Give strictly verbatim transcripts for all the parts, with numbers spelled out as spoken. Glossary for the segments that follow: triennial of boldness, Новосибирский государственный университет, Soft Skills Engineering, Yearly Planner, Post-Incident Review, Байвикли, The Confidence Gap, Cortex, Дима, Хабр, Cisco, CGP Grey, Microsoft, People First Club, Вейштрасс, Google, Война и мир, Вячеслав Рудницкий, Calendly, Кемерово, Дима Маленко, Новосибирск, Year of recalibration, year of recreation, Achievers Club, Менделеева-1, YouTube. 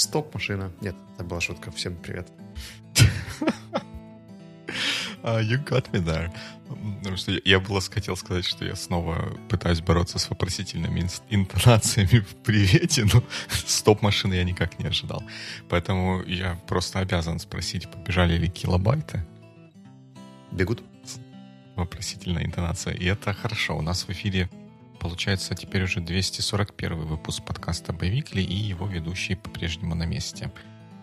Стоп-машина. Нет, это была шутка. Всем привет. You got me there. Потому что я было хотел сказать, что я снова пытаюсь бороться с вопросительными интонациями в привете, но стоп-машины я никак не ожидал. Поэтому я просто обязан спросить, побежали ли килобайты. Бегут. Вопросительная интонация. И это хорошо. У нас в эфире, получается, теперь уже двести сорок первый выпуск подкаста «Байвикли», и его ведущий по-прежнему на месте.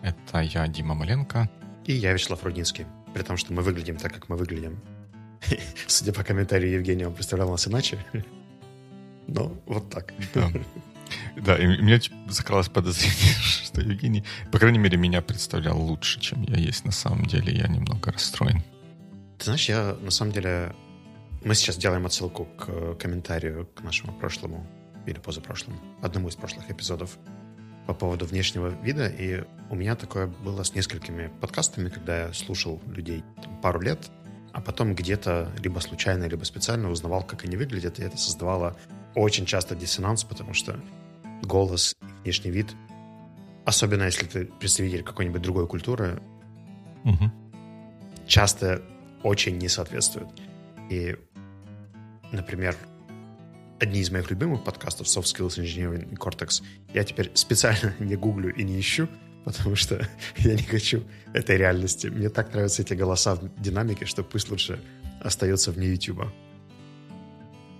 Это я, Дима Маленко. И я, Вячеслав Рудницкий. При том, что мы выглядим так, как мы выглядим. Судя по комментарию Евгения, он представлял нас иначе. Но вот так. Да, да, и у меня закралось подозрение, что Евгений, по крайней мере, меня представлял лучше, чем я есть на самом деле. Я немного расстроен. Ты знаешь, я на самом деле... Мы сейчас делаем отсылку к комментарию к нашему прошлому или позапрошлому, одному из прошлых эпизодов по поводу внешнего вида. И у меня такое было с несколькими подкастами, когда я слушал людей там, пару лет, а потом где-то либо случайно, либо специально узнавал, как они выглядят, и это создавало очень часто диссонанс, потому что голос, внешний вид, особенно если ты представитель какой-нибудь другой культуры, угу, часто очень не соответствует. И, например, одни из моих любимых подкастов, Soft Skills Engineering и Cortex, я теперь специально не гуглю и не ищу, потому что я не хочу этой реальности. Мне так нравятся эти голоса в динамике, что пусть лучше остается вне YouTube.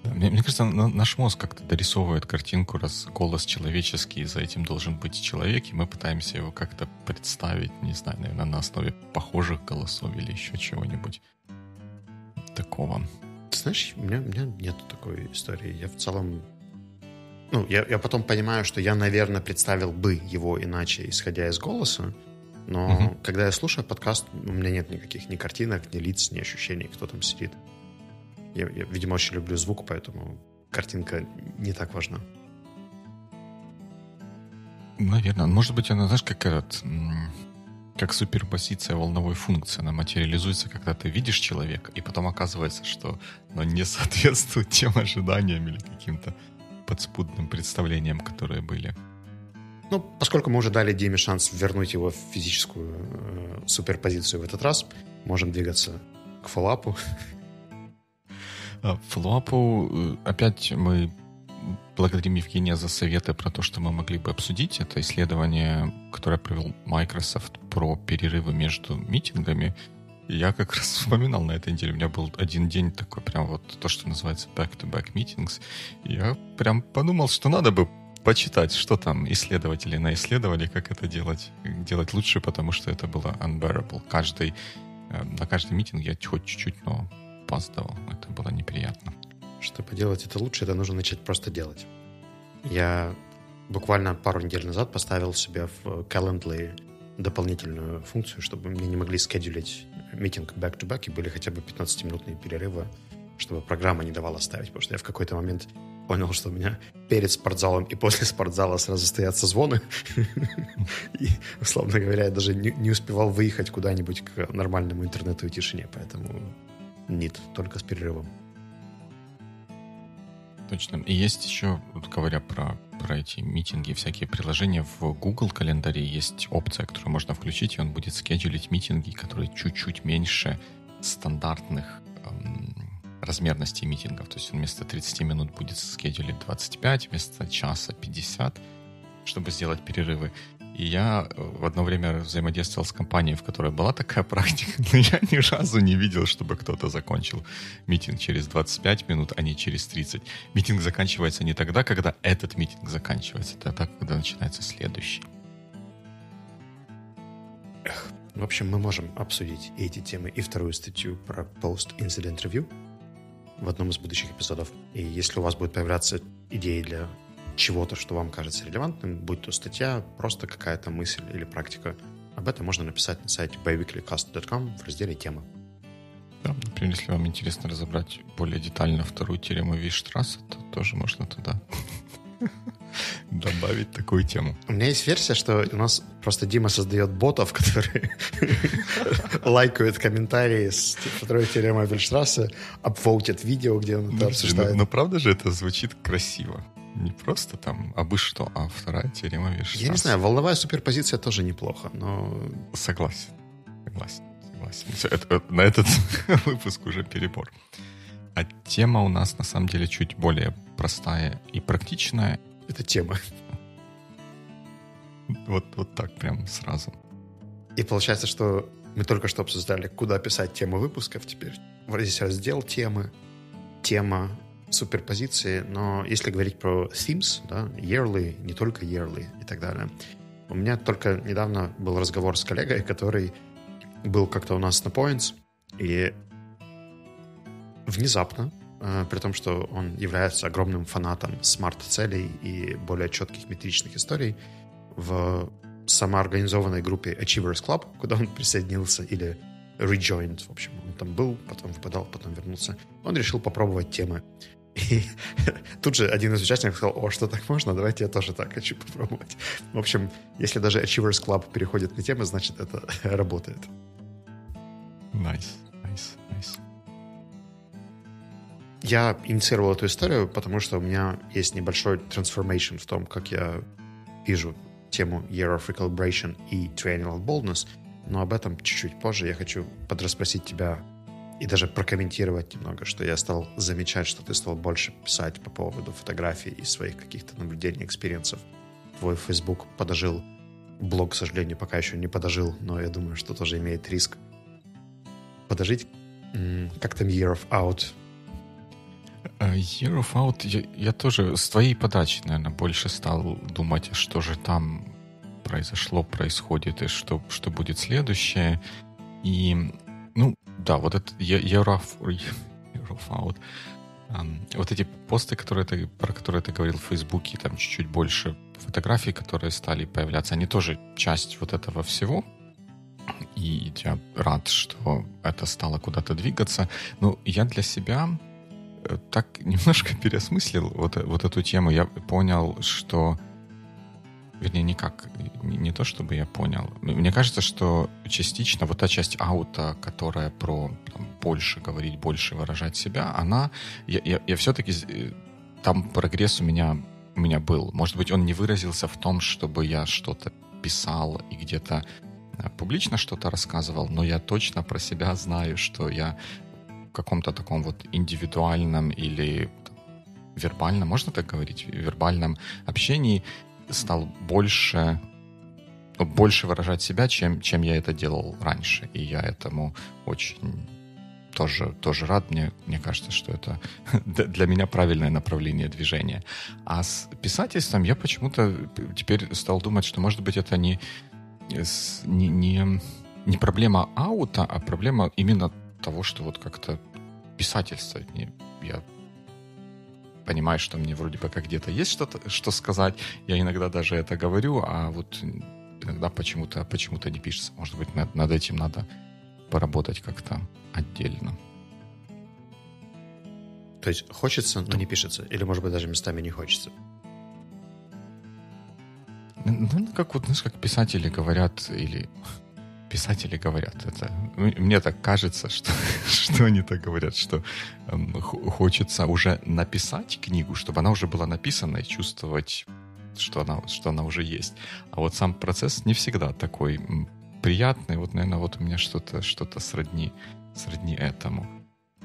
Да, мне, мне кажется, наш мозг как-то дорисовывает картинку, раз голос человеческий, за этим должен быть человек, и мы пытаемся его как-то представить, не знаю, наверное, на основе похожих голосов или еще чего-нибудь такого. Ты знаешь, у меня, у меня нет такой истории. Я в целом... Ну, я, я потом понимаю, что я, наверное, представил бы его иначе, исходя из голоса, но угу. когда я слушаю подкаст, у меня нет никаких ни картинок, ни лиц, ни ощущений, кто там сидит. Я, я видимо, очень люблю звук, поэтому картинка не так важна. Наверное. Может быть, она, знаешь, как этот... как суперпозиция волновой функции. Она материализуется, когда ты видишь человека, и потом оказывается, что оно не соответствует тем ожиданиям или каким-то подспудным представлениям, которые были. Ну, поскольку мы уже дали Диме шанс вернуть его в физическую э, суперпозицию в этот раз, можем двигаться к фоллоапу. Фоллоапу опять мы благодарим Евгения за советы про то, что мы могли бы обсудить. Это исследование, которое провел Microsoft про перерывы между митингами. Я как раз вспоминал на этой неделе. У меня был один день такой прям вот то, что называется back-to-back meetings. Я прям подумал, что надо бы почитать, что там исследователи наисследовали, как это делать, делать лучше, потому что это было unbearable. Каждый, на каждый митинг я хоть чуть-чуть, но опаздывал. Это было неприятно. Чтобы делать это лучше, это нужно начать просто делать. Я буквально пару недель назад поставил себе в Calendly дополнительную функцию, чтобы мне не могли скедулить митинг back-to-back, и были хотя бы пятнадцатиминутные перерывы, чтобы программа не давала ставить, потому что я в какой-то момент понял, что у меня перед спортзалом и после спортзала сразу стоят созвоны, и, условно говоря, я даже не успевал выехать куда-нибудь к нормальному интернету и тишине, поэтому нет, только с перерывом. Точно. И есть еще, вот говоря про, про эти митинги, всякие приложения, в Google календаре есть опция, которую можно включить, и он будет скеджулить митинги, которые чуть-чуть меньше стандартных эм, размерностей митингов. То есть он вместо тридцати минут будет скеджулить двадцать пять, вместо часа пятьдесят, чтобы сделать перерывы. И я в одно время взаимодействовал с компанией, в которой была такая практика, но я ни разу не видел, чтобы кто-то закончил митинг через двадцать пять минут, а не через тридцать. Митинг заканчивается не тогда, когда этот митинг заканчивается, а тогда, когда начинается следующий. Эх. В общем, мы можем обсудить эти темы и вторую статью про Post-Incident Review в одном из будущих эпизодов. И если у вас будут появляться идеи для... чего-то, что вам кажется релевантным, будь то статья, просто какая-то мысль или практика. Об этом можно написать на сайте байвикли каст точка ком в разделе «Темы». Да, например, если вам интересно разобрать более детально вторую теорему Вейштрасса, то тоже можно туда добавить такую тему. У меня есть версия, что у нас просто Дима создает ботов, которые лайкают комментарии с второй теоремой Вейштрасса, апвоутят видео, где он это обсуждает. Но правда же это звучит красиво? Не просто там, а бы что, а вторая теорема Вишневского. Я не знаю, волновая суперпозиция тоже неплохо, но... Согласен, согласен, согласен. Это, это, на этот выпуск уже перебор. А тема у нас, на самом деле, чуть более простая и практичная. Это тема. Вот, вот так прям сразу. И получается, что мы только что обсуждали, куда писать тему выпусков. Теперь здесь раздел темы, тема суперпозиции. Но если говорить про themes, да, yearly, не только yearly и так далее. У меня только недавно был разговор с коллегой, который был как-то у нас на Points. И внезапно, при том, что он является огромным фанатом смарт-целей и более четких метричных историй, в самоорганизованной группе Achievers Club, куда он присоединился или rejoined, в общем. Он там был, потом выпадал, потом вернулся. Он решил попробовать темы. И тут же один из участников сказал: о, что так можно? Давайте я тоже так хочу попробовать. В общем, если даже Achievers Club переходит на темы, значит, это работает. Nice, nice, nice. Я инициировал эту историю, потому что у меня есть небольшой transformation в том, как я вижу тему Year of Recalibration и Triennial of Boldness, но об этом чуть-чуть позже. Я хочу подраспросить тебя и даже прокомментировать немного, что я стал замечать, что ты стал больше писать по поводу фотографий и своих каких-то наблюдений, экспириенсов. Твой Facebook подожил, блог, к сожалению, пока еще не подожил, но я думаю, что тоже имеет риск подожить. Как там Year of Out? Year of Out, я, я тоже с твоей подачи, наверное, больше стал думать, что же там произошло, происходит, и что, что будет следующее. И, ну, да, вот это Year of, Year of Out. Um, вот эти посты, которые ты, про которые ты говорил в Фейсбуке, там чуть-чуть больше фотографий, которые стали появляться, они тоже часть вот этого всего. И я рад, что это стало куда-то двигаться. Но я для себя... так немножко переосмыслил вот, вот эту тему. Я понял, что... Вернее, никак. Не, не то, чтобы я понял. Мне кажется, что частично вот та часть аута, которая про там, больше говорить, больше выражать себя, она... Я, я, я все-таки... Там прогресс у меня, у меня был. Может быть, он не выразился в том, чтобы я что-то писал и где-то публично что-то рассказывал, но я точно про себя знаю, что я... каком-то таком вот индивидуальном или вербальном, можно так говорить, вербальном общении стал больше, больше выражать себя, чем, чем я это делал раньше. И я этому очень тоже, тоже рад. Мне, мне кажется, что это для меня правильное направление движения. А с писательством я почему-то теперь стал думать, что, может быть, это не, не, не, не проблема аута, а проблема именно того, что вот как-то писательство. Я понимаю, что мне вроде бы как где-то есть что-то, что сказать. Я иногда даже это говорю, а вот иногда почему-то, почему-то не пишется. Может быть, над, над этим надо поработать как-то отдельно. То есть хочется, но не пишется? Или, может быть, даже местами не хочется? Наверное, как, вот, знаешь, как писатели говорят, или... Писатели говорят это. Мне так кажется, что, что они так говорят, что эм, хочется уже написать книгу, чтобы она уже была написана, и чувствовать, что она, что она уже есть. А вот сам процесс не всегда такой приятный. Вот, наверное, вот у меня что-то, что-то сродни, сродни этому.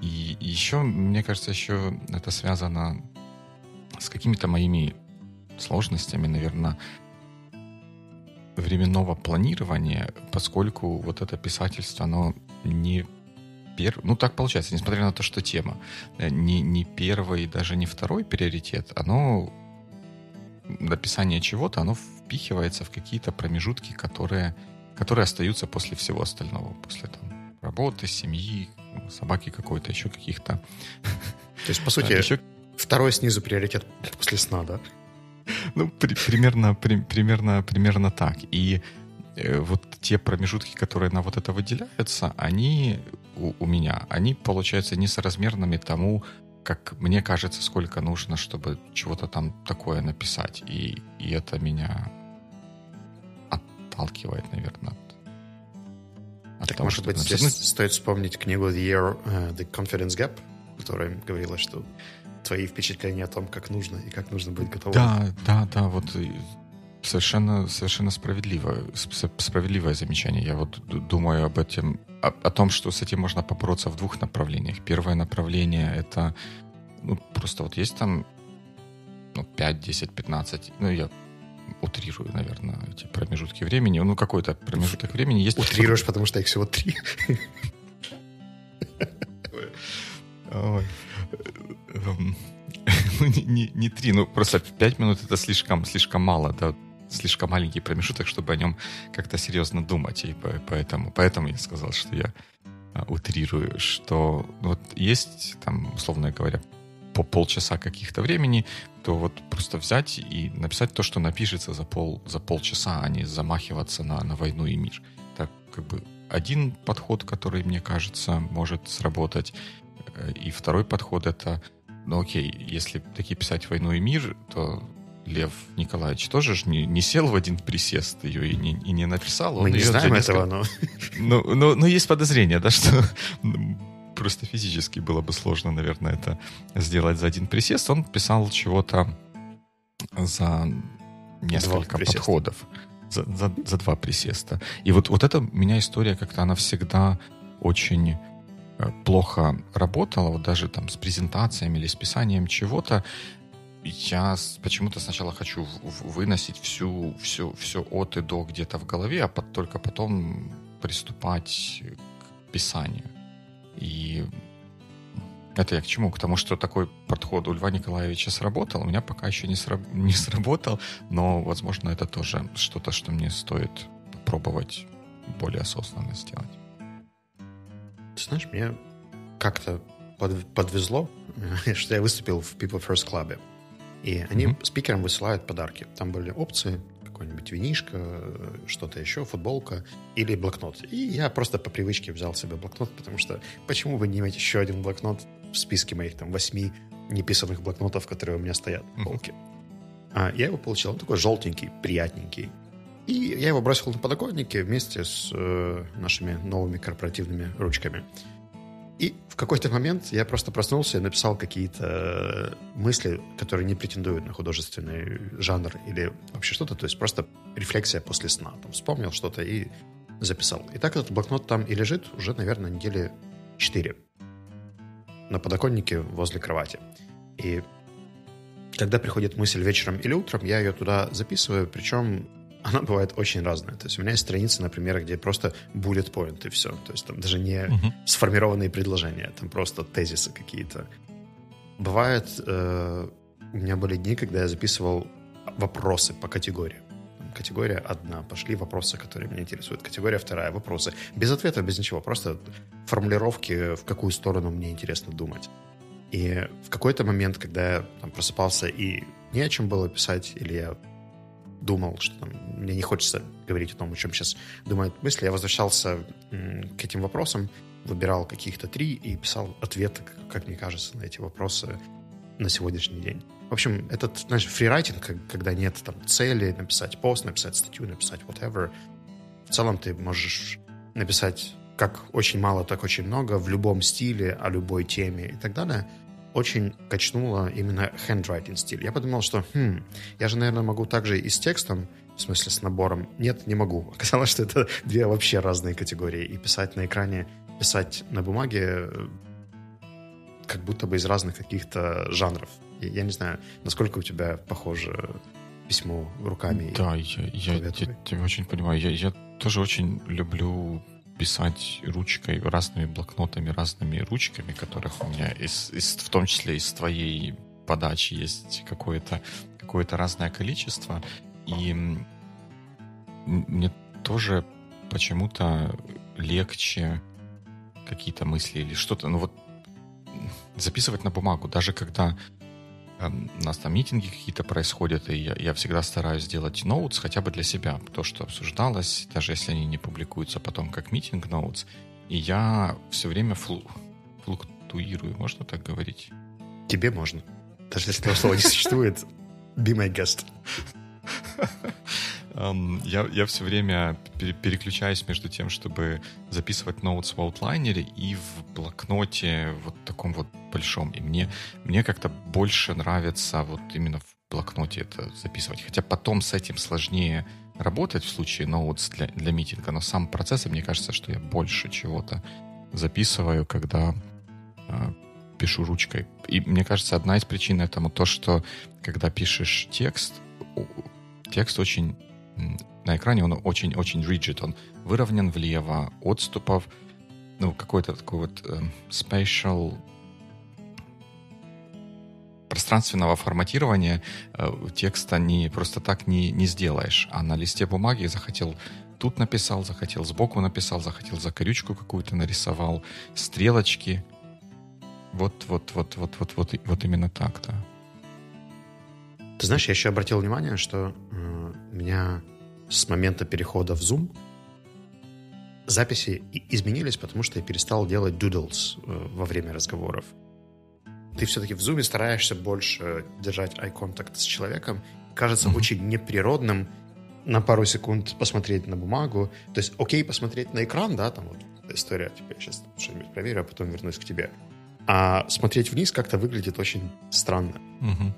И еще, мне кажется, еще это связано с какими-то моими сложностями, наверное, временного планирования, поскольку вот это писательство, оно не первое... Ну, так получается, несмотря на то, что тема не, не первый, даже не второй приоритет, оно... Написание чего-то, оно впихивается в какие-то промежутки, которые, которые остаются после всего остального. После там работы, семьи, собаки какой-то, еще каких-то... То есть, по сути, второй снизу приоритет после сна, да? Ну, при, примерно, при, примерно, примерно так. И э, вот те промежутки, которые на вот это выделяются, они у, у меня, они получаются несоразмерными тому, как мне кажется, сколько нужно, чтобы чего-то там такое написать. И, и это меня отталкивает, наверное. От, от так, того, может быть, здесь ну... стоит вспомнить книгу The Year, uh, The Confidence Gap, в которой говорилось, что твои впечатления о том, как нужно и как нужно быть готовым. Да, да, да, вот совершенно, совершенно справедливо, справедливое замечание. Я вот думаю об этом, о, о том, что с этим можно побороться в двух направлениях. Первое направление — это ну, просто вот есть там ну, пять, десять, пятнадцать, ну, я утрирую, наверное, эти промежутки времени. Ну, какой-то промежуток времени есть. Утрируешь, что-то... потому что их всего три. Ну, не три, ну, просто пять минут — это слишком слишком мало, да, слишком маленький промежуток, чтобы о нем как-то серьезно думать. И поэтому, поэтому я сказал, что я утрирую, что вот есть, там, условно говоря, по полчаса каких-то времени, то вот просто взять и написать то, что напишется за, пол, за полчаса, а не замахиваться на, на войну и мир. Так, как бы, один подход, который, мне кажется, может сработать, и второй подход — это, ну окей, если таки писать «Войну и мир», то Лев Николаевич тоже же не, не сел в один присест ее и не, и не написал. Мы не знаем этого, но... Ну, ну, ну, есть подозрение, да, что... Просто физически было бы сложно, наверное, это сделать за один присест. Он писал чего-то за несколько подходов. За, за, за два присеста. И вот, вот эта у меня история как-то, она всегда очень плохо работала. Вот даже там с презентациями или с писанием чего-то. Я почему-то сначала хочу выносить всю, всю, все от и до где-то в голове, а под, только потом приступать к писанию. И это я к чему? К тому, что такой подход у Льва Николаевича сработал, у меня пока еще не, сра... не сработал, но, возможно, это тоже что-то, что мне стоит попробовать более осознанно сделать. Ты знаешь, мне как-то подвезло, что я выступил в People First Club, и они mm-hmm. спикерам высылают подарки. Там были опции, какой-нибудь винишко, что-то еще, футболка или блокнот. И я просто по привычке взял себе блокнот, потому что почему бы не иметь еще один блокнот в списке моих там восьми неписанных блокнотов, которые у меня стоят в полке. Mm-hmm. А я его получил, он такой желтенький, приятненький. И я его бросил на подоконнике вместе с э, нашими новыми корпоративными ручками. И в какой-то момент я просто проснулся и написал какие-то мысли, которые не претендуют на художественный жанр или вообще что-то. То есть просто рефлексия после сна. Там вспомнил что-то и записал. И так этот блокнот там и лежит уже, наверное, недели четыре. На подоконнике возле кровати. И когда приходит мысль вечером или утром, я ее туда записываю. Причем она бывает очень разная. То есть у меня есть страницы, например, где просто bullet point и все. То есть там даже не uh-huh. сформированные предложения, там просто тезисы какие-то. Бывает, э, у меня были дни, когда я записывал вопросы по категории. Там категория одна, пошли вопросы, которые меня интересуют. Категория вторая, вопросы. Без ответа, без ничего. Просто формулировки, в какую сторону мне интересно думать. И в какой-то момент, когда я там просыпался и не о чем было писать, или я думал, что там, мне не хочется говорить о том, о чем сейчас думают мысли. Я возвращался м, к этим вопросам, выбирал каких-то три и писал ответы, как, как мне кажется, на эти вопросы на сегодняшний день. В общем, этот, знаешь, фрирайтинг, когда нет там цели написать пост, написать статью, написать whatever. В целом ты можешь написать как очень мало, так очень много, в любом стиле, о любой теме и так далее. Очень качнуло именно handwriting стиль. Я подумал, что хм, я же, наверное, могу также и с текстом, в смысле с набором. Нет, не могу. Оказалось, что это две вообще разные категории. И писать на экране, писать на бумаге как будто бы из разных каких-то жанров. И я не знаю, насколько у тебя похоже письмо руками. Да, и я, я тебя очень понимаю. Я, я тоже очень люблю писать ручкой, разными блокнотами, разными ручками, которых у меня, из, из, в том числе из твоей подачи, есть какое-то, какое-то разное количество. И мне тоже почему-то легче какие-то мысли или что-то. Ну вот записывать на бумагу, даже когда у нас там митинги какие-то происходят, и я, я всегда стараюсь делать ноутс хотя бы для себя. То, что обсуждалось, даже если они не публикуются потом как митинг ноутс. И я все время флу, флуктуирую. Можно так говорить? Тебе можно. Даже если этого слова не существует. Be my guest. Я, я все время переключаюсь между тем, чтобы записывать ноутс в аутлайнере и в блокноте вот таком вот большом. И мне, мне как-то больше нравится вот именно в блокноте это записывать. Хотя потом с этим сложнее работать в случае ноутс для, для митинга, но сам процесс, мне кажется, что я больше чего-то записываю, когда э, пишу ручкой. И мне кажется, одна из причин этому то, что когда пишешь текст, текст очень... На экране он очень-очень rigid, он выровнен влево, отступов, ну, какой-то такой вот э, spatial пространственного форматирования э, текста не, просто так не, не сделаешь. А на листе бумаги захотел тут написал, захотел сбоку написал, захотел закорючку какую-то нарисовал, стрелочки. Вот-вот-вот-вот-вот-вот вот именно так-то. Ты знаешь, я еще обратил внимание, что э, у меня с момента перехода в Zoom записи изменились, потому что я перестал делать doodles э, во время разговоров. Ты все-таки в Zoom стараешься больше держать eye contact с человеком. Кажется mm-hmm. очень неприродным на пару секунд посмотреть на бумагу. То есть окей посмотреть на экран, да, там вот история, типа, я сейчас что-нибудь проверю, а потом вернусь к тебе. А смотреть вниз как-то выглядит очень странно. Mm-hmm.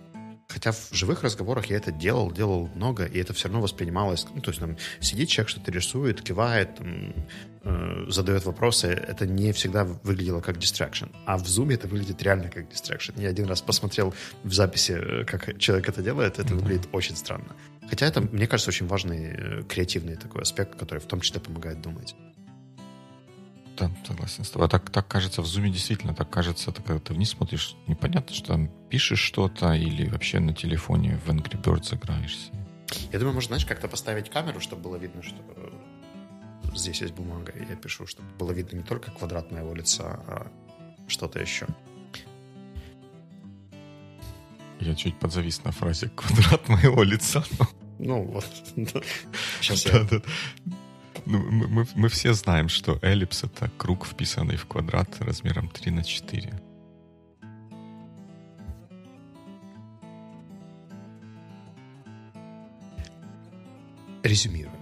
Хотя в живых разговорах я это делал, делал много, и это все равно воспринималось... Ну, то есть там сидит человек, что-то рисует, кивает, там, э, задает вопросы. Это не всегда выглядело как дистракшн. А в Zoom это выглядит реально как дистракшн. Я один раз посмотрел в записи, как человек это делает, это mm-hmm. выглядит очень странно. Хотя это, мне кажется, очень важный э, креативный такой аспект, который в том числе помогает думать. Да, согласен с тобой. А так, так кажется, в Zoom действительно так кажется, так, когда ты вниз смотришь, непонятно, что там пишешь что-то или вообще на телефоне в Angry Birds играешься. Я думаю, можно, знаешь, как-то поставить камеру, чтобы было видно, что здесь есть бумага, и я пишу, чтобы было видно не только квадрат моего лица, а что-то еще. Я чуть подзавис на фразе «квадрат моего лица». Ну вот. Сейчас я... Мы, мы, мы все знаем, что эллипс — это круг, вписанный в квадрат размером три на четыре. Резюмируем.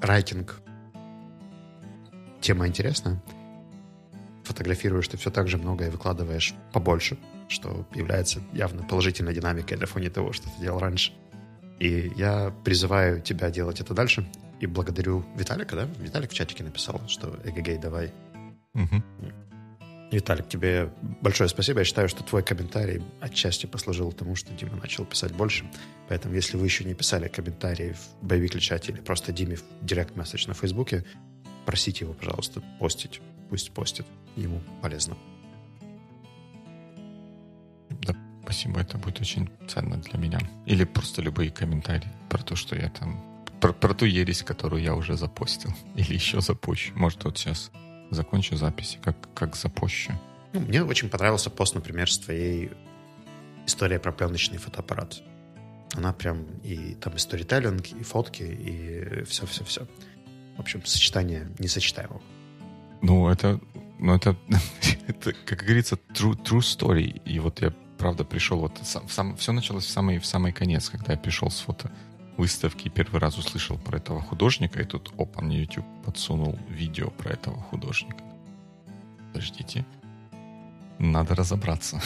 Райтинг. Тема интересная. Фотографируешь ты все так же много и выкладываешь побольше, что является явно положительной динамикой на фоне того, что ты делал раньше. И я призываю тебя делать это дальше. И благодарю Виталика, да? Виталик в чатике написал, что эгэгэй, давай. Угу. Виталик, тебе большое спасибо. Я считаю, что твой комментарий отчасти послужил тому, что Дима начал писать больше. Поэтому, если вы еще не писали комментарии в Байвикли чате или просто Диме в директ-месседж на Фейсбуке, просите его, пожалуйста, постить. Пусть постит. Ему полезно. Да, спасибо. Это будет очень ценно для меня. Или просто любые комментарии про то, что я там... Про, про ту ересь, которую я уже запостил. Или еще запущу. Может, вот сейчас закончу записи, как, как запущу. Ну, мне очень понравился пост, например, с твоей историей про пленочный фотоаппарат. Она прям и там и сторителлинг, и фотки, и все-все-все. В общем, сочетание несочетаемого. Ну, это, ну, это, это как говорится, true, true story. И вот я, правда, пришел... Вот, сам, сам, все началось в самый, в самый конец, когда я пришел с фото... выставки, первый раз услышал про этого художника, и тут, опа, мне YouTube подсунул видео про этого художника. Подождите. Надо разобраться.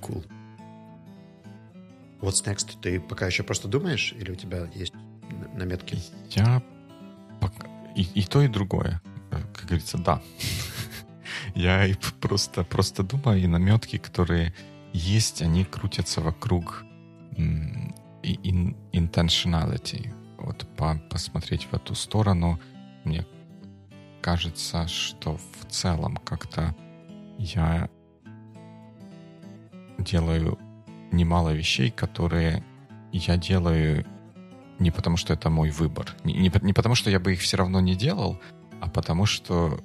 Cool. What's next? Ты пока еще просто думаешь, или у тебя есть наметки? Я пока... И, и то, и другое. Как говорится, да. Я просто, просто думаю, и наметки, которые есть, они крутятся вокруг... и intentionality. Вот по, посмотреть в эту сторону, мне кажется, что в целом как-то я делаю немало вещей, которые я делаю не потому, что это мой выбор. Не, не, не потому, что я бы их все равно не делал, а потому, что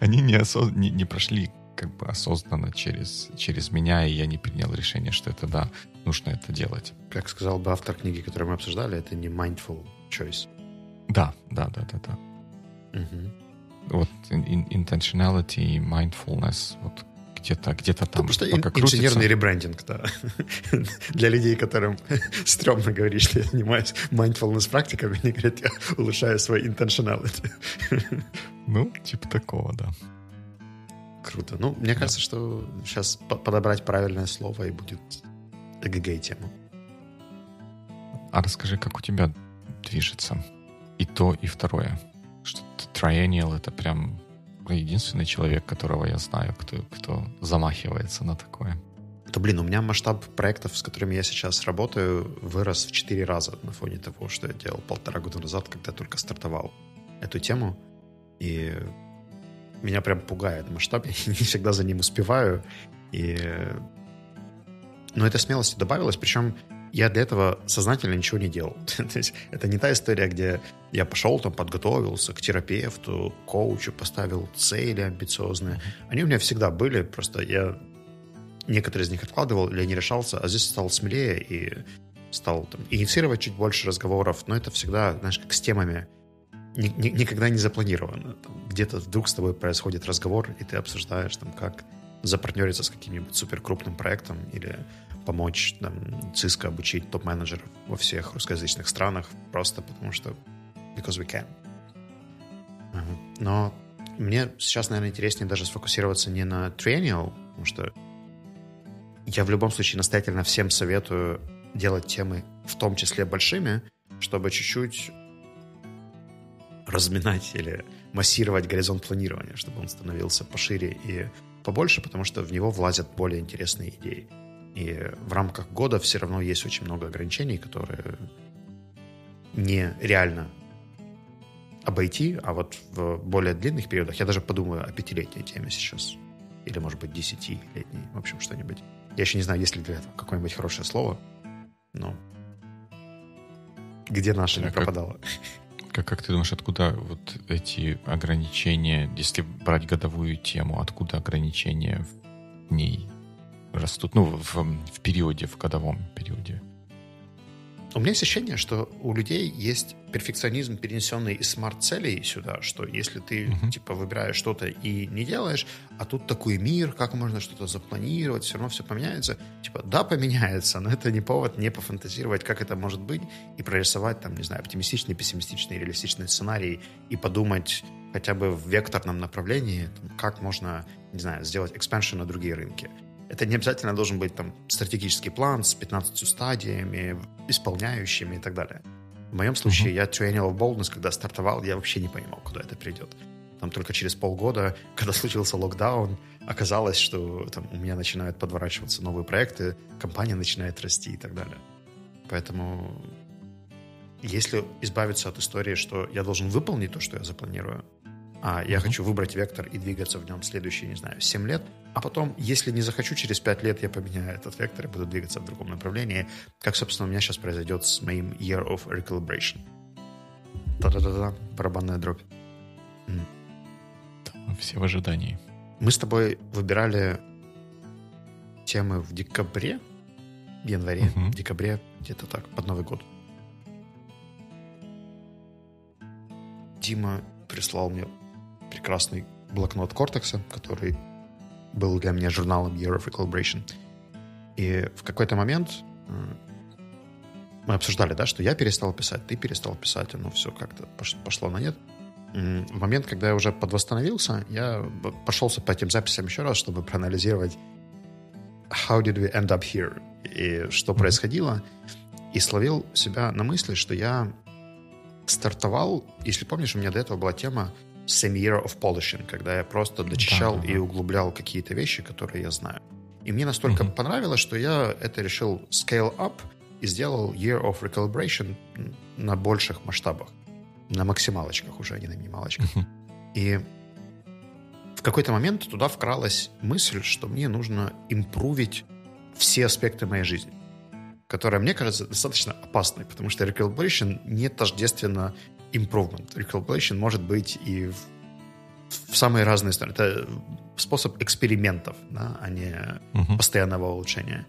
они не прошли как бы осознанно через, через меня, и я не принял решение, что это, да, нужно это делать. Как сказал бы автор книги, которую мы обсуждали, это не mindful choice. Да, да, да, да, да. Угу. Вот intentionality и mindfulness, вот где-то, где-то там. Потому что ин- инженерный ребрендинг, да. Для людей, которым стрёмно говорить, что я занимаюсь mindfulness практиками, они говорят, я улучшаю свой intentionality. Ну, типа такого, да. Круто. Ну, мне да. кажется, что сейчас подобрать правильное слово и будет эгэгэй-тема. А расскажи, как у тебя движется и то, и второе? Что triennial — это прям единственный человек, которого я знаю, кто, кто замахивается на такое. То, блин, у меня масштаб проектов, с которыми я сейчас работаю, вырос в четыре раза на фоне того, что я делал полтора года назад, когда только стартовал эту тему. И меня прям пугает масштаб. Я не всегда за ним успеваю. И... Но эта смелость добавилась. Причем я для этого сознательно ничего не делал. То есть это не та история, где я пошел, там, подготовился к терапевту, к коучу, поставил цели амбициозные. Они у меня всегда были. Просто я некоторые из них откладывал или не решался. А здесь стал смелее и стал там, инициировать чуть больше разговоров. Но это всегда, знаешь, как с темами. Никогда не запланировано. Там, где-то вдруг с тобой происходит разговор, и ты обсуждаешь, там, как запартнериться с каким-нибудь суперкрупным проектом или помочь там, Cisco обучить топ-менеджеров во всех русскоязычных странах просто потому что... Because we can. Uh-huh. Но мне сейчас, наверное, интереснее даже сфокусироваться не на triennial, потому что я в любом случае настоятельно всем советую делать темы в том числе большими, чтобы чуть-чуть... разминать или массировать горизонт планирования, чтобы он становился пошире и побольше, потому что в него влазят более интересные идеи. И в рамках года все равно есть очень много ограничений, которые нереально обойти, а вот в более длинных периодах, я даже подумаю о пятилетней теме сейчас, или, может быть, десятилетней, в общем, что-нибудь. Я еще не знаю, есть ли для этого какое-нибудь хорошее слово, но где наше не пропадало. Как, как ты думаешь, откуда вот эти ограничения, если брать годовую тему, откуда ограничения в ней растут? Ну, в, в периоде, в годовом периоде. У меня есть ощущение, что у людей есть перфекционизм, перенесенный из смарт-целей сюда, что если ты, uh-huh. типа, выбираешь что-то и не делаешь, а тут такой мир, как можно что-то запланировать, все равно все поменяется. Типа, да, поменяется, но это не повод не пофантазировать, как это может быть, и прорисовать, там, не знаю, оптимистичный, пессимистичный, реалистичный сценарий, и подумать хотя бы в векторном направлении, там, как можно, не знаю, сделать экспаншн на другие рынки. Это не обязательно должен быть там стратегический план с пятнадцатью стадиями, исполняющими и так далее. В моем случае uh-huh. я triennial of boldness, когда стартовал, я вообще не понимал, куда это придет. Там только через полгода, когда случился локдаун, оказалось, что там, у меня начинают подворачиваться новые проекты, компания начинает расти и так далее. Поэтому если избавиться от истории, что я должен выполнить то, что я запланирую, а я uh-huh. хочу выбрать вектор и двигаться в нем следующие, не знаю, семь лет, а потом, если не захочу, через пять лет я поменяю этот вектор и буду двигаться в другом направлении, как, собственно, у меня сейчас произойдет с моим Year of recalibration. Та-да-да-да, барабанная дробь. Там все в ожидании. Мы с тобой выбирали темы в декабре, в январе, uh-huh. в декабре, где-то так, под Новый год. Дима прислал мне прекрасный блокнот Кортекса, который был для меня журналом Year of Recalibration. И в какой-то момент мы обсуждали, да, что я перестал писать, ты перестал писать, оно все как-то пошло на нет. В момент, когда я уже подвосстановился, я пошелся по этим записям еще раз, чтобы проанализировать how did we end up here, и что mm-hmm. происходило, и словил себя на мысли, что я стартовал, если помнишь, у меня до этого была тема Same Year of Polishing, когда я просто дочищал да, да, да. и углублял какие-то вещи, которые я знаю. И мне настолько mm-hmm. понравилось, что я это решил scale up и сделал Year of Recalibration на больших масштабах. На максималочках уже, а не на минималочках. Mm-hmm. И в какой-то момент туда вкралась мысль, что мне нужно импровить все аспекты моей жизни, которая, мне кажется, достаточно опасной, потому что recalibration не тождественно improvement. Recalibration может быть и в, в самые разные стороны. Это способ экспериментов, да, а не uh-huh. постоянного улучшения.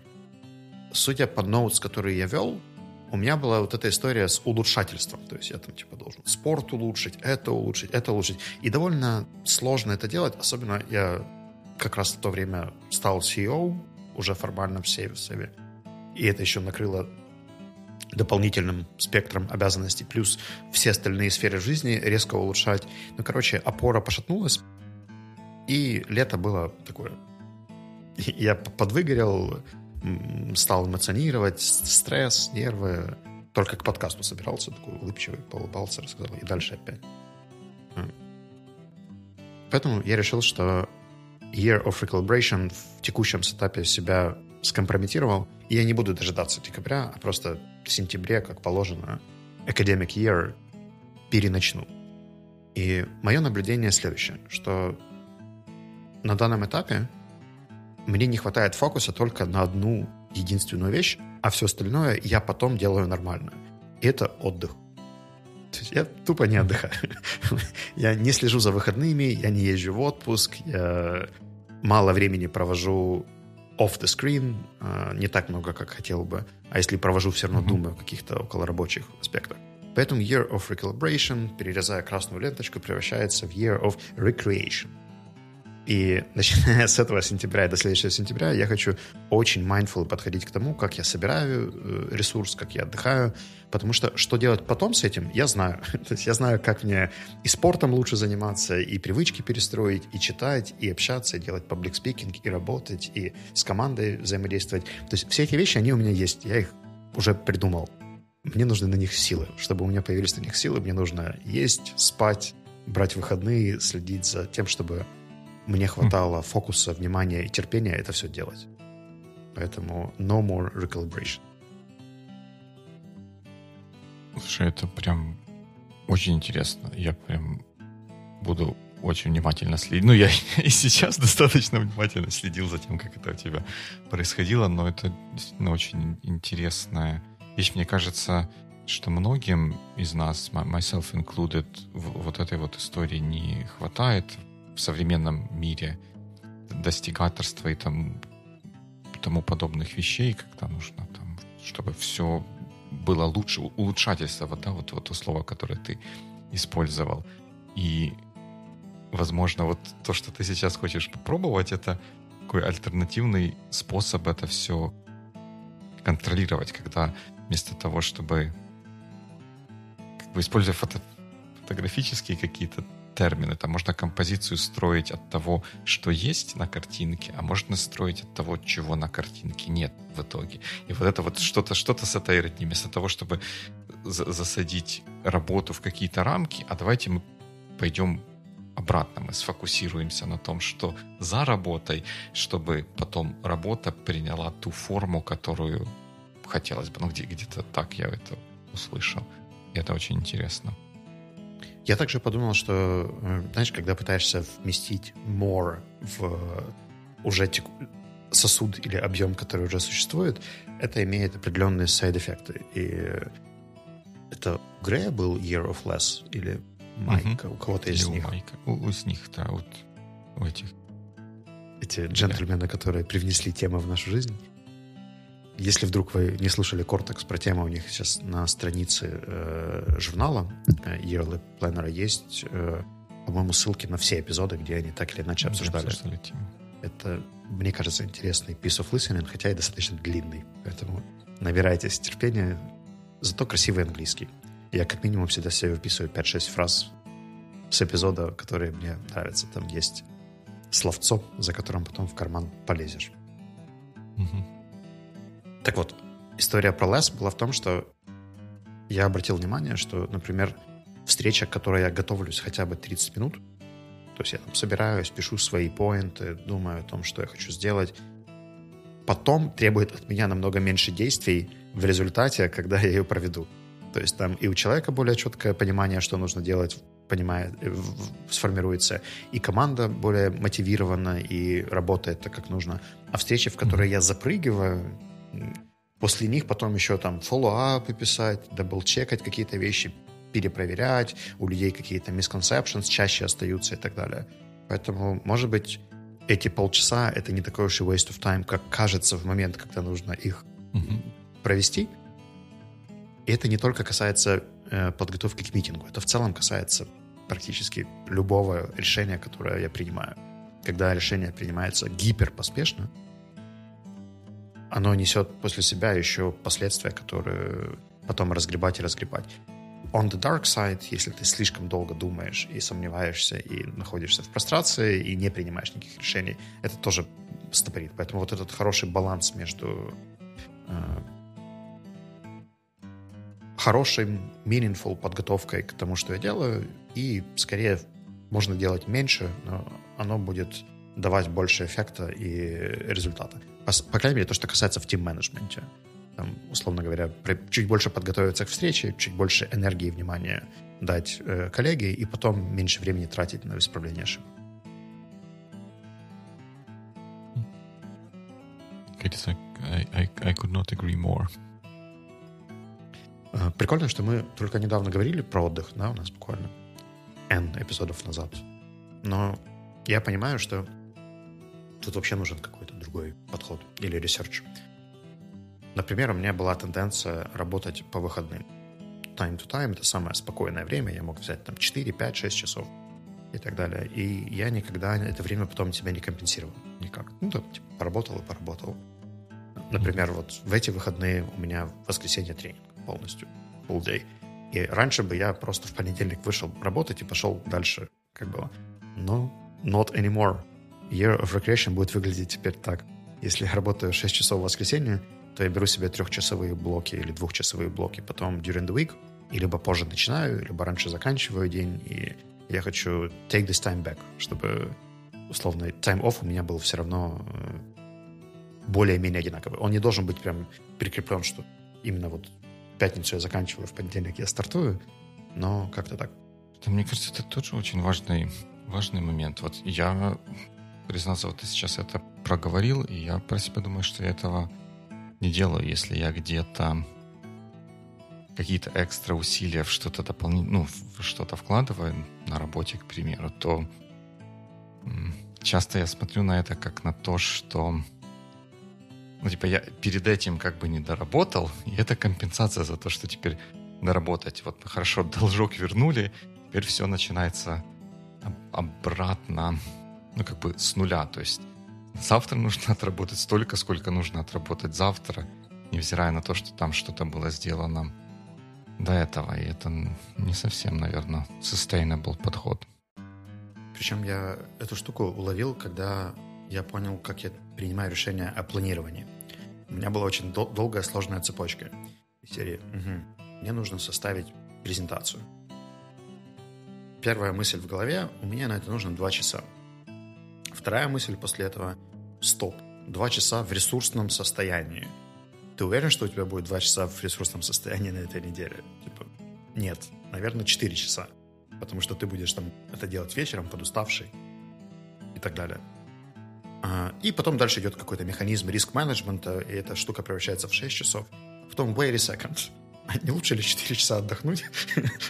Судя по ноутс, которые я вел, у меня была вот эта история с улучшательством. То есть я там типа должен спорт улучшить, это улучшить, это улучшить. И довольно сложно это делать, особенно я как раз в то время стал си и о уже формально в Севисове. И это еще накрыло дополнительным спектром обязанностей, плюс все остальные сферы жизни резко улучшать. Ну, короче, опора пошатнулась, и лето было такое. Я подвыгорел, стал эмоционировать, стресс, нервы. Только к подкасту собирался, такой улыбчивый, поулыбался, рассказал, и дальше опять. Поэтому я решил, что Year of Recalibration в текущем сетапе себя скомпрометировал, и я не буду дожидаться декабря, а просто в сентябре, как положено, Academic Year переначну. И мое наблюдение следующее, что на данном этапе мне не хватает фокуса только на одну единственную вещь, а все остальное я потом делаю нормально. И это отдых. То есть я тупо не отдыхаю. Я не слежу за выходными, я не езжу в отпуск, я мало времени провожу off the screen, не так много, как хотел бы. А если провожу, все равно mm-hmm. думаю о каких-то околорабочих аспектах. Поэтому Year of Recalibration, перерезая красную ленточку, превращается в Year of Recreation. И начиная с этого сентября и до следующего сентября я хочу очень mindful подходить к тому, как я собираю ресурс, как я отдыхаю, потому что что делать потом с этим, я знаю. То есть я знаю, как мне и спортом лучше заниматься, и привычки перестроить, и читать, и общаться, и делать паблик-спикинг, и работать, и с командой взаимодействовать. То есть все эти вещи, они у меня есть, я их уже придумал. Мне нужны на них силы. Чтобы у меня появились на них силы, мне нужно есть, спать, брать выходные, следить за тем, чтобы... мне хватало mm. фокуса, внимания и терпения это все делать. Поэтому no more recalibration. Слушай, это прям очень интересно. Я прям буду очень внимательно следить. Ну, я и сейчас достаточно внимательно следил за тем, как это у тебя происходило, но это действительно очень интересная вещь. Мне кажется, что многим из нас, myself included, вот этой вот истории не хватает в современном мире достигаторства и там, тому подобных вещей, когда нужно, там, чтобы все было лучше, улучшательство, да, вот, вот то слово, которое ты использовал. И, возможно, вот то, что ты сейчас хочешь попробовать, это такой альтернативный способ это все контролировать, когда вместо того, чтобы как бы, используя фото, фотографические какие-то термины. Там можно композицию строить от того, что есть на картинке, а можно строить от того, чего на картинке нет в итоге. И вот это вот что-то, что-то с этой родни. Вместо того, чтобы за- засадить работу в какие-то рамки, а давайте мы пойдем обратно, мы сфокусируемся на том, что за работой, чтобы потом работа приняла ту форму, которую хотелось бы. Ну, где- где-то так я это услышал. И это очень интересно. Я также подумал, что, знаешь, когда пытаешься вместить more в уже теку... сосуд или объем, который уже существует, это имеет определенные сайд-эффекты. И это у Грея был Year of Less или Майка, угу. у кого-то из них. Майка. У, у с них, да, вот у этих. Эти джентльмены, да. которые привнесли темы в нашу жизнь. Если вдруг вы не слушали Cortex про тему, у них сейчас на странице э, журнала э, Yearly Planner есть, э, по-моему, ссылки на все эпизоды, где они так или иначе обсуждали. обсуждали Это, мне кажется, интересный piece of listening, хотя и достаточно длинный. Поэтому набирайтесь терпения. Зато красивый английский. Я как минимум всегда себе выписываю пять-шесть фраз с эпизода, которые мне нравятся. Там есть словцо, за которым потом в карман полезешь. Угу. Так вот, история про Less была в том, что я обратил внимание, что, например, встреча, к которой я готовлюсь хотя бы тридцать минут, то есть я там собираюсь, пишу свои поинты, думаю о том, что я хочу сделать, потом требует от меня намного меньше действий в результате, когда я ее проведу. То есть там и у человека более четкое понимание, что нужно делать, понимает, сформируется, и команда более мотивирована, и работает так, как нужно. А встречи, в которые я запрыгиваю, после них потом еще там фоллоуапы писать, дабл-чекать какие-то вещи, перепроверять, у людей какие-то misconceptions чаще остаются и так далее. Поэтому, может быть, эти полчаса это не такой уж и waste of time, как кажется в момент, когда нужно их mm-hmm. провести. И это не только касается э, подготовки к митингу, это в целом касается практически любого решения, которое я принимаю. когда решение принимается гиперпоспешно, оно несет после себя еще последствия, которые потом разгребать и разгребать. On the dark side, если ты слишком долго думаешь и сомневаешься, и находишься в прострации, и не принимаешь никаких решений, это тоже стопорит. Поэтому вот этот хороший баланс между э, хорошим, meaningful подготовкой к тому, что я делаю, и скорее можно делать меньше, но оно будет давать больше эффекта и результата. По, по крайней мере, то, что касается в тим-менеджменте. Там, условно говоря, чуть больше подготовиться к встрече, чуть больше энергии и внимания дать э, коллеге, и потом меньше времени тратить на исправление ошибок. I, I, I could not agree more. Прикольно, что мы только недавно говорили про отдых, да, у нас буквально N эпизодов назад. Но я понимаю, что тут вообще нужен какой-то другой подход или ресерч. Например, у меня была тенденция работать по выходным. Time to time — это самое спокойное время. Я мог взять там четыре, пять, шесть часов и так далее. И я никогда это время потом себя не компенсировал никак. Ну, да, типа, поработал и поработал. Например, вот в эти выходные у меня в воскресенье тренинг полностью. Full day. И раньше бы я просто в понедельник вышел работать и пошел дальше, как было. Но not anymore. Year of recreation будет выглядеть теперь так. Если я работаю шесть часов в воскресенье, то я беру себе трехчасовые блоки или двухчасовые блоки, потом during the week, и либо позже начинаю, либо раньше заканчиваю день, и я хочу take this time back, чтобы условно time off у меня был все равно более-менее одинаковый. Он не должен быть прям прикреплен, что именно вот в пятницу я заканчиваю, в понедельник я стартую, но как-то так. Это, мне кажется, это тоже очень важный, важный момент. Вот я, признаться, вот ты сейчас это проговорил, и я про себя думаю, что я этого не делаю, если я где-то какие-то экстра усилия в что-то дополнительное, ну, в что-то вкладываю на работе, к примеру, то часто я смотрю на это как на то, что, ну, типа, я перед этим как бы не доработал, и это компенсация за то, что теперь доработать. Вот хорошо, должок вернули, теперь все начинается обратно, ну, как бы с нуля, то есть завтра нужно отработать столько, сколько нужно отработать завтра, невзирая на то, что там что-то было сделано до этого. И это не совсем, наверное, sustainable подход. Причем я эту штуку уловил, когда я понял, как я принимаю решение о планировании. У меня была очень дол- долгая сложная цепочка из серии. Угу. Мне нужно составить презентацию. Первая мысль в голове: у меня на это нужно два часа. Вторая мысль после этого – стоп. Два часа в ресурсном состоянии. Ты уверен, что у тебя будет два часа в ресурсном состоянии на этой неделе? Типа, нет, наверное, четыре часа. Потому что ты будешь там это делать вечером, подуставший и так далее. А, и потом дальше идет какой-то механизм риск-менеджмента, и эта штука превращается в шесть часов. Потом wait a second. А не лучше ли четыре часа отдохнуть,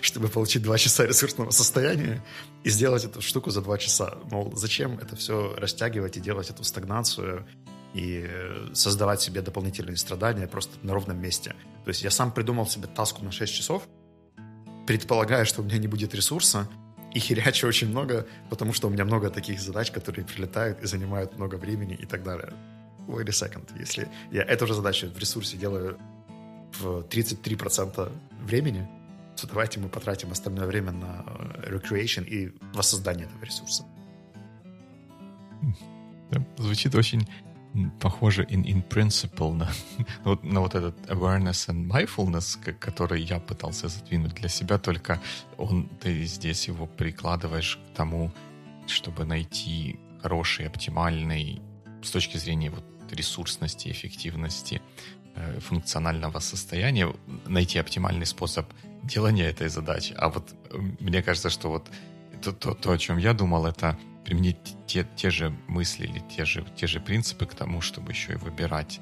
чтобы получить два часа ресурсного состояния и сделать эту штуку за два часа? Мол, зачем это все растягивать и делать эту стагнацию и создавать себе дополнительные страдания просто на ровном месте? То есть я сам придумал себе таску на шесть часов, предполагая, что у меня не будет ресурса, и херячу очень много, потому что у меня много таких задач, которые прилетают и занимают много времени и так далее. Wait a second. Если я эту же задачу в ресурсе делаю в тридцать три процента времени, то давайте мы потратим остальное время на recreation и воссоздание этого ресурса. Да, звучит очень похоже in, in principle на, на вот этот awareness and mindfulness, который я пытался задвинуть для себя, только он, ты здесь его прикладываешь к тому, чтобы найти хороший, оптимальный с точки зрения вот ресурсности, эффективности, функционального состояния, найти оптимальный способ делания этой задачи. А вот мне кажется, что вот то, то, то о чем я думал, это применить те, те же мысли или те же, те же принципы к тому, чтобы еще и выбирать,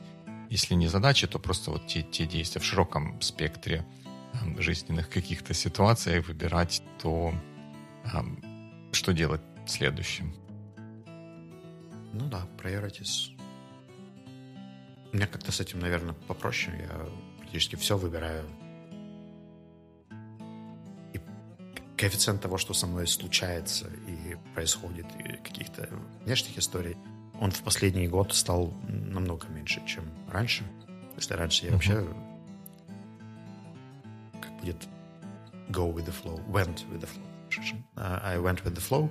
если не задачи, то просто вот те, те действия в широком спектре там, жизненных каких-то ситуаций, выбирать то, что делать следующим. Ну да, priorities. У меня как-то с этим, наверное, попроще. Я практически все выбираю. И коэффициент того, что со мной случается и происходит, и каких-то внешних историй, он в последний год стал намного меньше, чем раньше. Потому что раньше я вообще, как будет, go with the flow, went with the flow. I went with the flow.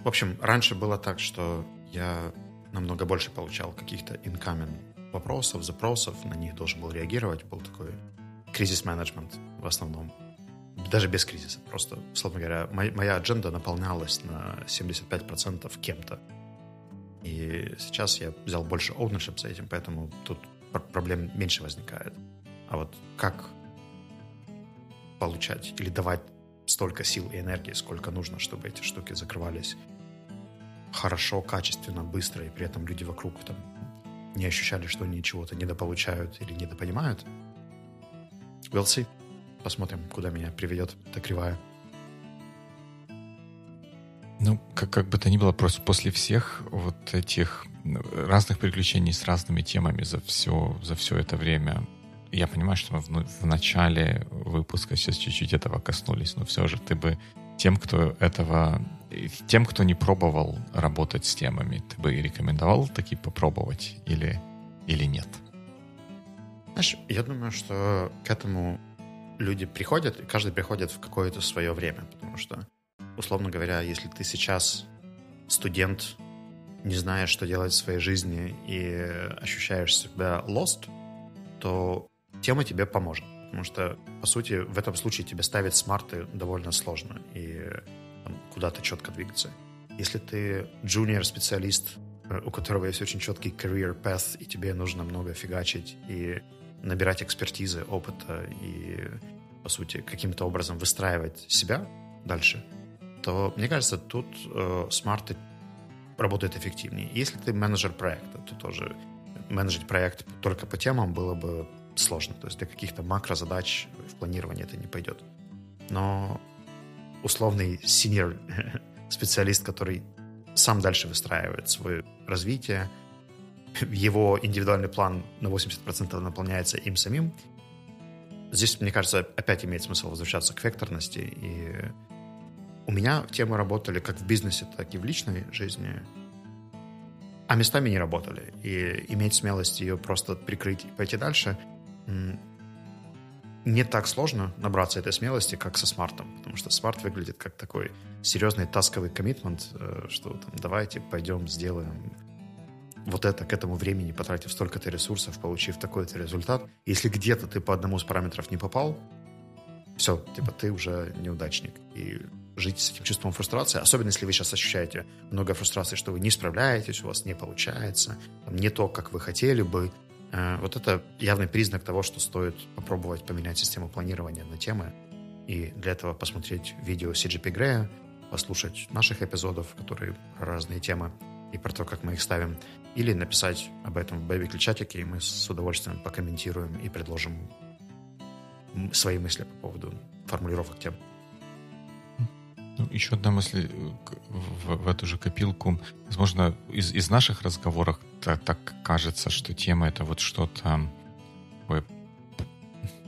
В общем, раньше было так, что я намного больше получал каких-то incoming вопросов, запросов, на них должен был реагировать, был такой кризис-менеджмент в основном. Даже без кризиса, просто, условно говоря, моя адженда наполнялась на семьдесят пять процентов кем-то. И сейчас я взял больше ownership за этим, поэтому тут проблем меньше возникает. А вот как получать или давать столько сил и энергии, сколько нужно, чтобы эти штуки закрывались хорошо, качественно, быстро, и при этом люди вокруг там не ощущали, что они чего-то недополучают или недопонимают. We'll see. Посмотрим, куда меня приведет эта кривая. Ну, как, как бы то ни было, просто после всех вот этих разных приключений с разными темами за все, за все это время, я понимаю, что мы в, в начале выпуска сейчас чуть-чуть этого коснулись, но все же ты бы тем, кто этого, тем, кто не пробовал работать с темами, ты бы рекомендовал таки попробовать или, или нет? Знаешь, я думаю, что к этому люди приходят, и каждый приходит в какое-то свое время, потому что, условно говоря, если ты сейчас студент, не знаешь, что делать в своей жизни, и ощущаешь себя lost, то тема тебе поможет, потому что, по сути, в этом случае тебе ставить смарты довольно сложно и там, куда-то четко двигаться. Если ты junior-специалист, у которого есть очень четкий career path, и тебе нужно много фигачить и набирать экспертизы, опыта и, по сути, каким-то образом выстраивать себя дальше, то, мне кажется, тут э, смарты работают эффективнее. Если ты менеджер проекта, то тоже менеджить проект только по темам было бы сложно. То есть для каких-то макрозадач в планировании это не пойдет. Но условный senior специалист, который сам дальше выстраивает свое развитие, его индивидуальный план на восемьдесят процентов наполняется им самим. Здесь, мне кажется, опять имеет смысл возвращаться к векторности. И у меня темы работали как в бизнесе, так и в личной жизни, а местами не работали. И иметь смелость ее просто прикрыть и пойти дальше не так сложно набраться этой смелости, как со смартом. Потому что смарт выглядит как такой серьезный тасковый коммитмент, что там, давайте пойдем сделаем вот это к этому времени, потратив столько-то ресурсов, получив такой-то результат. Если где-то ты по одному из параметров не попал, все, типа ты уже неудачник. И жить с этим чувством фрустрации, особенно если вы сейчас ощущаете много фрустрации, что вы не справляетесь, у вас не получается, не то, как вы хотели бы. Вот это явный признак того, что стоит попробовать поменять систему планирования на темы. И для этого посмотреть видео си джи пи Grey, послушать наших эпизодов, которые про разные темы и про то, как мы их ставим, или написать об этом в Байвикли чатике, и мы с удовольствием покомментируем и предложим свои мысли по поводу формулировок тем. Ну, еще одна мысль в, в эту же копилку. Возможно, из, из наших разговоров так кажется, что тема — это вот что-то,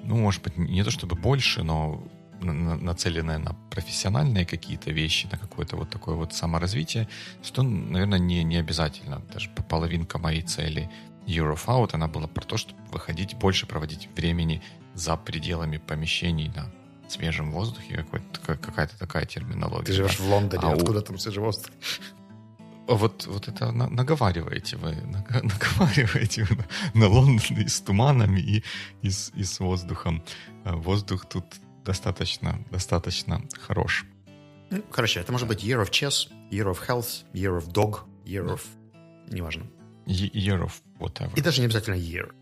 ну, может быть, не то чтобы больше, но нацеленная на профессиональные какие-то вещи, на какое-то вот такое вот саморазвитие, что, наверное, не, не обязательно. Даже половинка моей цели Year of Out, она была про то, чтобы выходить, больше проводить времени за пределами помещений на свежем воздухе, какая-то такая терминология. Ты живешь да? в Лондоне, а откуда у... там свежий воздух? Вот, вот это на, наговариваете вы, на, наговариваете вы на, на Лондон и с туманами, и, и, с, и с воздухом. Воздух тут достаточно, достаточно хорош. Ну, короче, это может быть Year of Chess, Year of Health, Year of Dog, Year of... Неважно. Year of whatever. И даже не обязательно Year.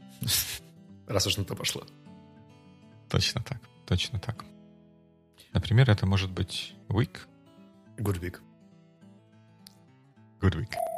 Раз уж на то пошло. Точно так, точно так. Например, это может быть Week. Good Week. Good Week.